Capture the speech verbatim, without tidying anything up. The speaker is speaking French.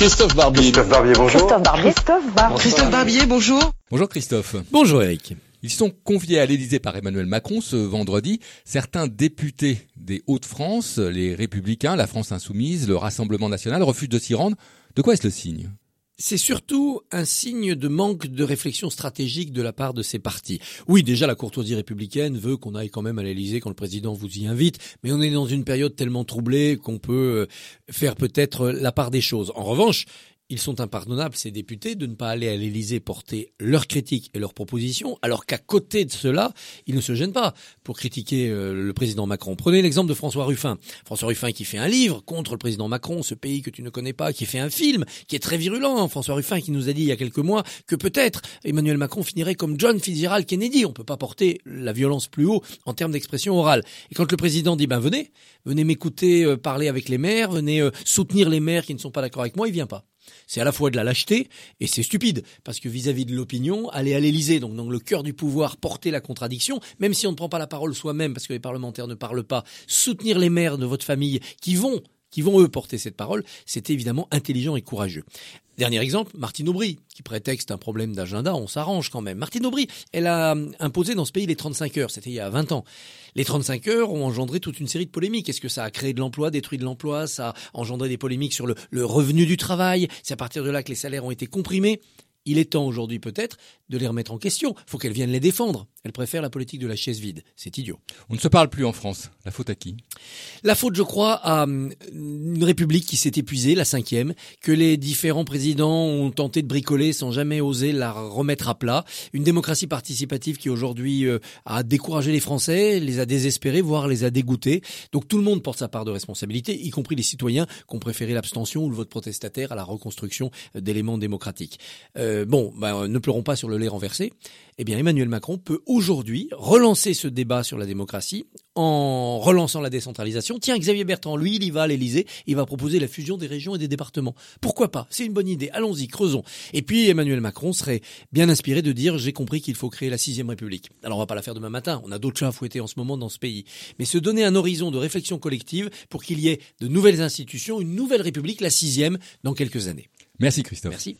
Christophe Barbier. Christophe Barbier, bonjour. Christophe Barbier, Christophe Barbier. Christophe Barbier, bonjour. Bonjour Christophe. Bonjour Eric. Ils sont conviés à l'Élysée par Emmanuel Macron ce vendredi. Certains députés des Hauts-de-France, les Républicains, la France Insoumise, le Rassemblement National refusent de s'y rendre. De quoi est-ce le signe ? C'est surtout un signe de manque de réflexion stratégique de la part de ces partis. Oui, déjà, la courtoisie républicaine veut qu'on aille quand même à l'Élysée quand le président vous y invite, mais on est dans une période tellement troublée qu'on peut faire peut-être la part des choses. En revanche, ils sont impardonnables, ces députés, de ne pas aller à l'Élysée porter leurs critiques et leurs propositions, alors qu'à côté de cela, ils ne se gênent pas pour critiquer le président Macron. Prenez l'exemple de François Ruffin. François Ruffin qui fait un livre contre le président Macron, ce pays que tu ne connais pas, qui fait un film, qui est très virulent. François Ruffin qui nous a dit il y a quelques mois que peut-être Emmanuel Macron finirait comme John Fitzgerald Kennedy. On ne peut pas porter la violence plus haut en termes d'expression orale. Et quand le président dit « ben venez, venez m'écouter parler avec les maires, venez soutenir les maires qui ne sont pas d'accord avec moi », il vient pas. C'est à la fois de la lâcheté et c'est stupide parce que vis-à-vis de l'opinion, aller à l'Élysée, donc dans le cœur du pouvoir, porter la contradiction, même si on ne prend pas la parole soi-même parce que les parlementaires ne parlent pas, soutenir les maires de votre famille qui vont, qui vont eux porter cette parole, c'est évidemment intelligent et courageux. Dernier exemple, Martine Aubry, qui prétexte un problème d'agenda, on s'arrange quand même. Martine Aubry, elle a imposé dans ce pays les trente-cinq heures, c'était il y a vingt ans. Les trente-cinq heures ont engendré toute une série de polémiques. Est-ce que ça a créé de l'emploi, détruit de l'emploi, ça a engendré des polémiques sur le, le revenu du travail? C'est à partir de là que les salaires ont été comprimés. Il est temps aujourd'hui peut-être de les remettre en question. Il faut qu'elle vienne les défendre. Elle préfère la politique de la chaise vide. C'est idiot. On ne se parle plus en France. La faute à qui ? La faute, je crois, à une république qui s'est épuisée, la cinquième, que les différents présidents ont tenté de bricoler sans jamais oser la remettre à plat. Une démocratie participative qui aujourd'hui a découragé les Français, les a désespérés, voire les a dégoûtés. Donc tout le monde porte sa part de responsabilité, y compris les citoyens qui ont préféré l'abstention ou le vote protestataire à la reconstruction d'éléments démocratiques. Euh, Bon, ben, ne pleurons pas sur le lait renversé. Eh bien, Emmanuel Macron peut aujourd'hui relancer ce débat sur la démocratie en relançant la décentralisation. Tiens, Xavier Bertrand, lui, il y va à l'Élysée. Il va proposer la fusion des régions et des départements. Pourquoi pas ? C'est une bonne idée. Allons-y, creusons. Et puis, Emmanuel Macron serait bien inspiré de dire « J'ai compris qu'il faut créer la sixième République ». Alors, on va pas la faire demain matin. On a d'autres chats à fouetter en ce moment dans ce pays. Mais se donner un horizon de réflexion collective pour qu'il y ait de nouvelles institutions, une nouvelle République, la sixième, dans quelques années. Merci Christophe. Merci.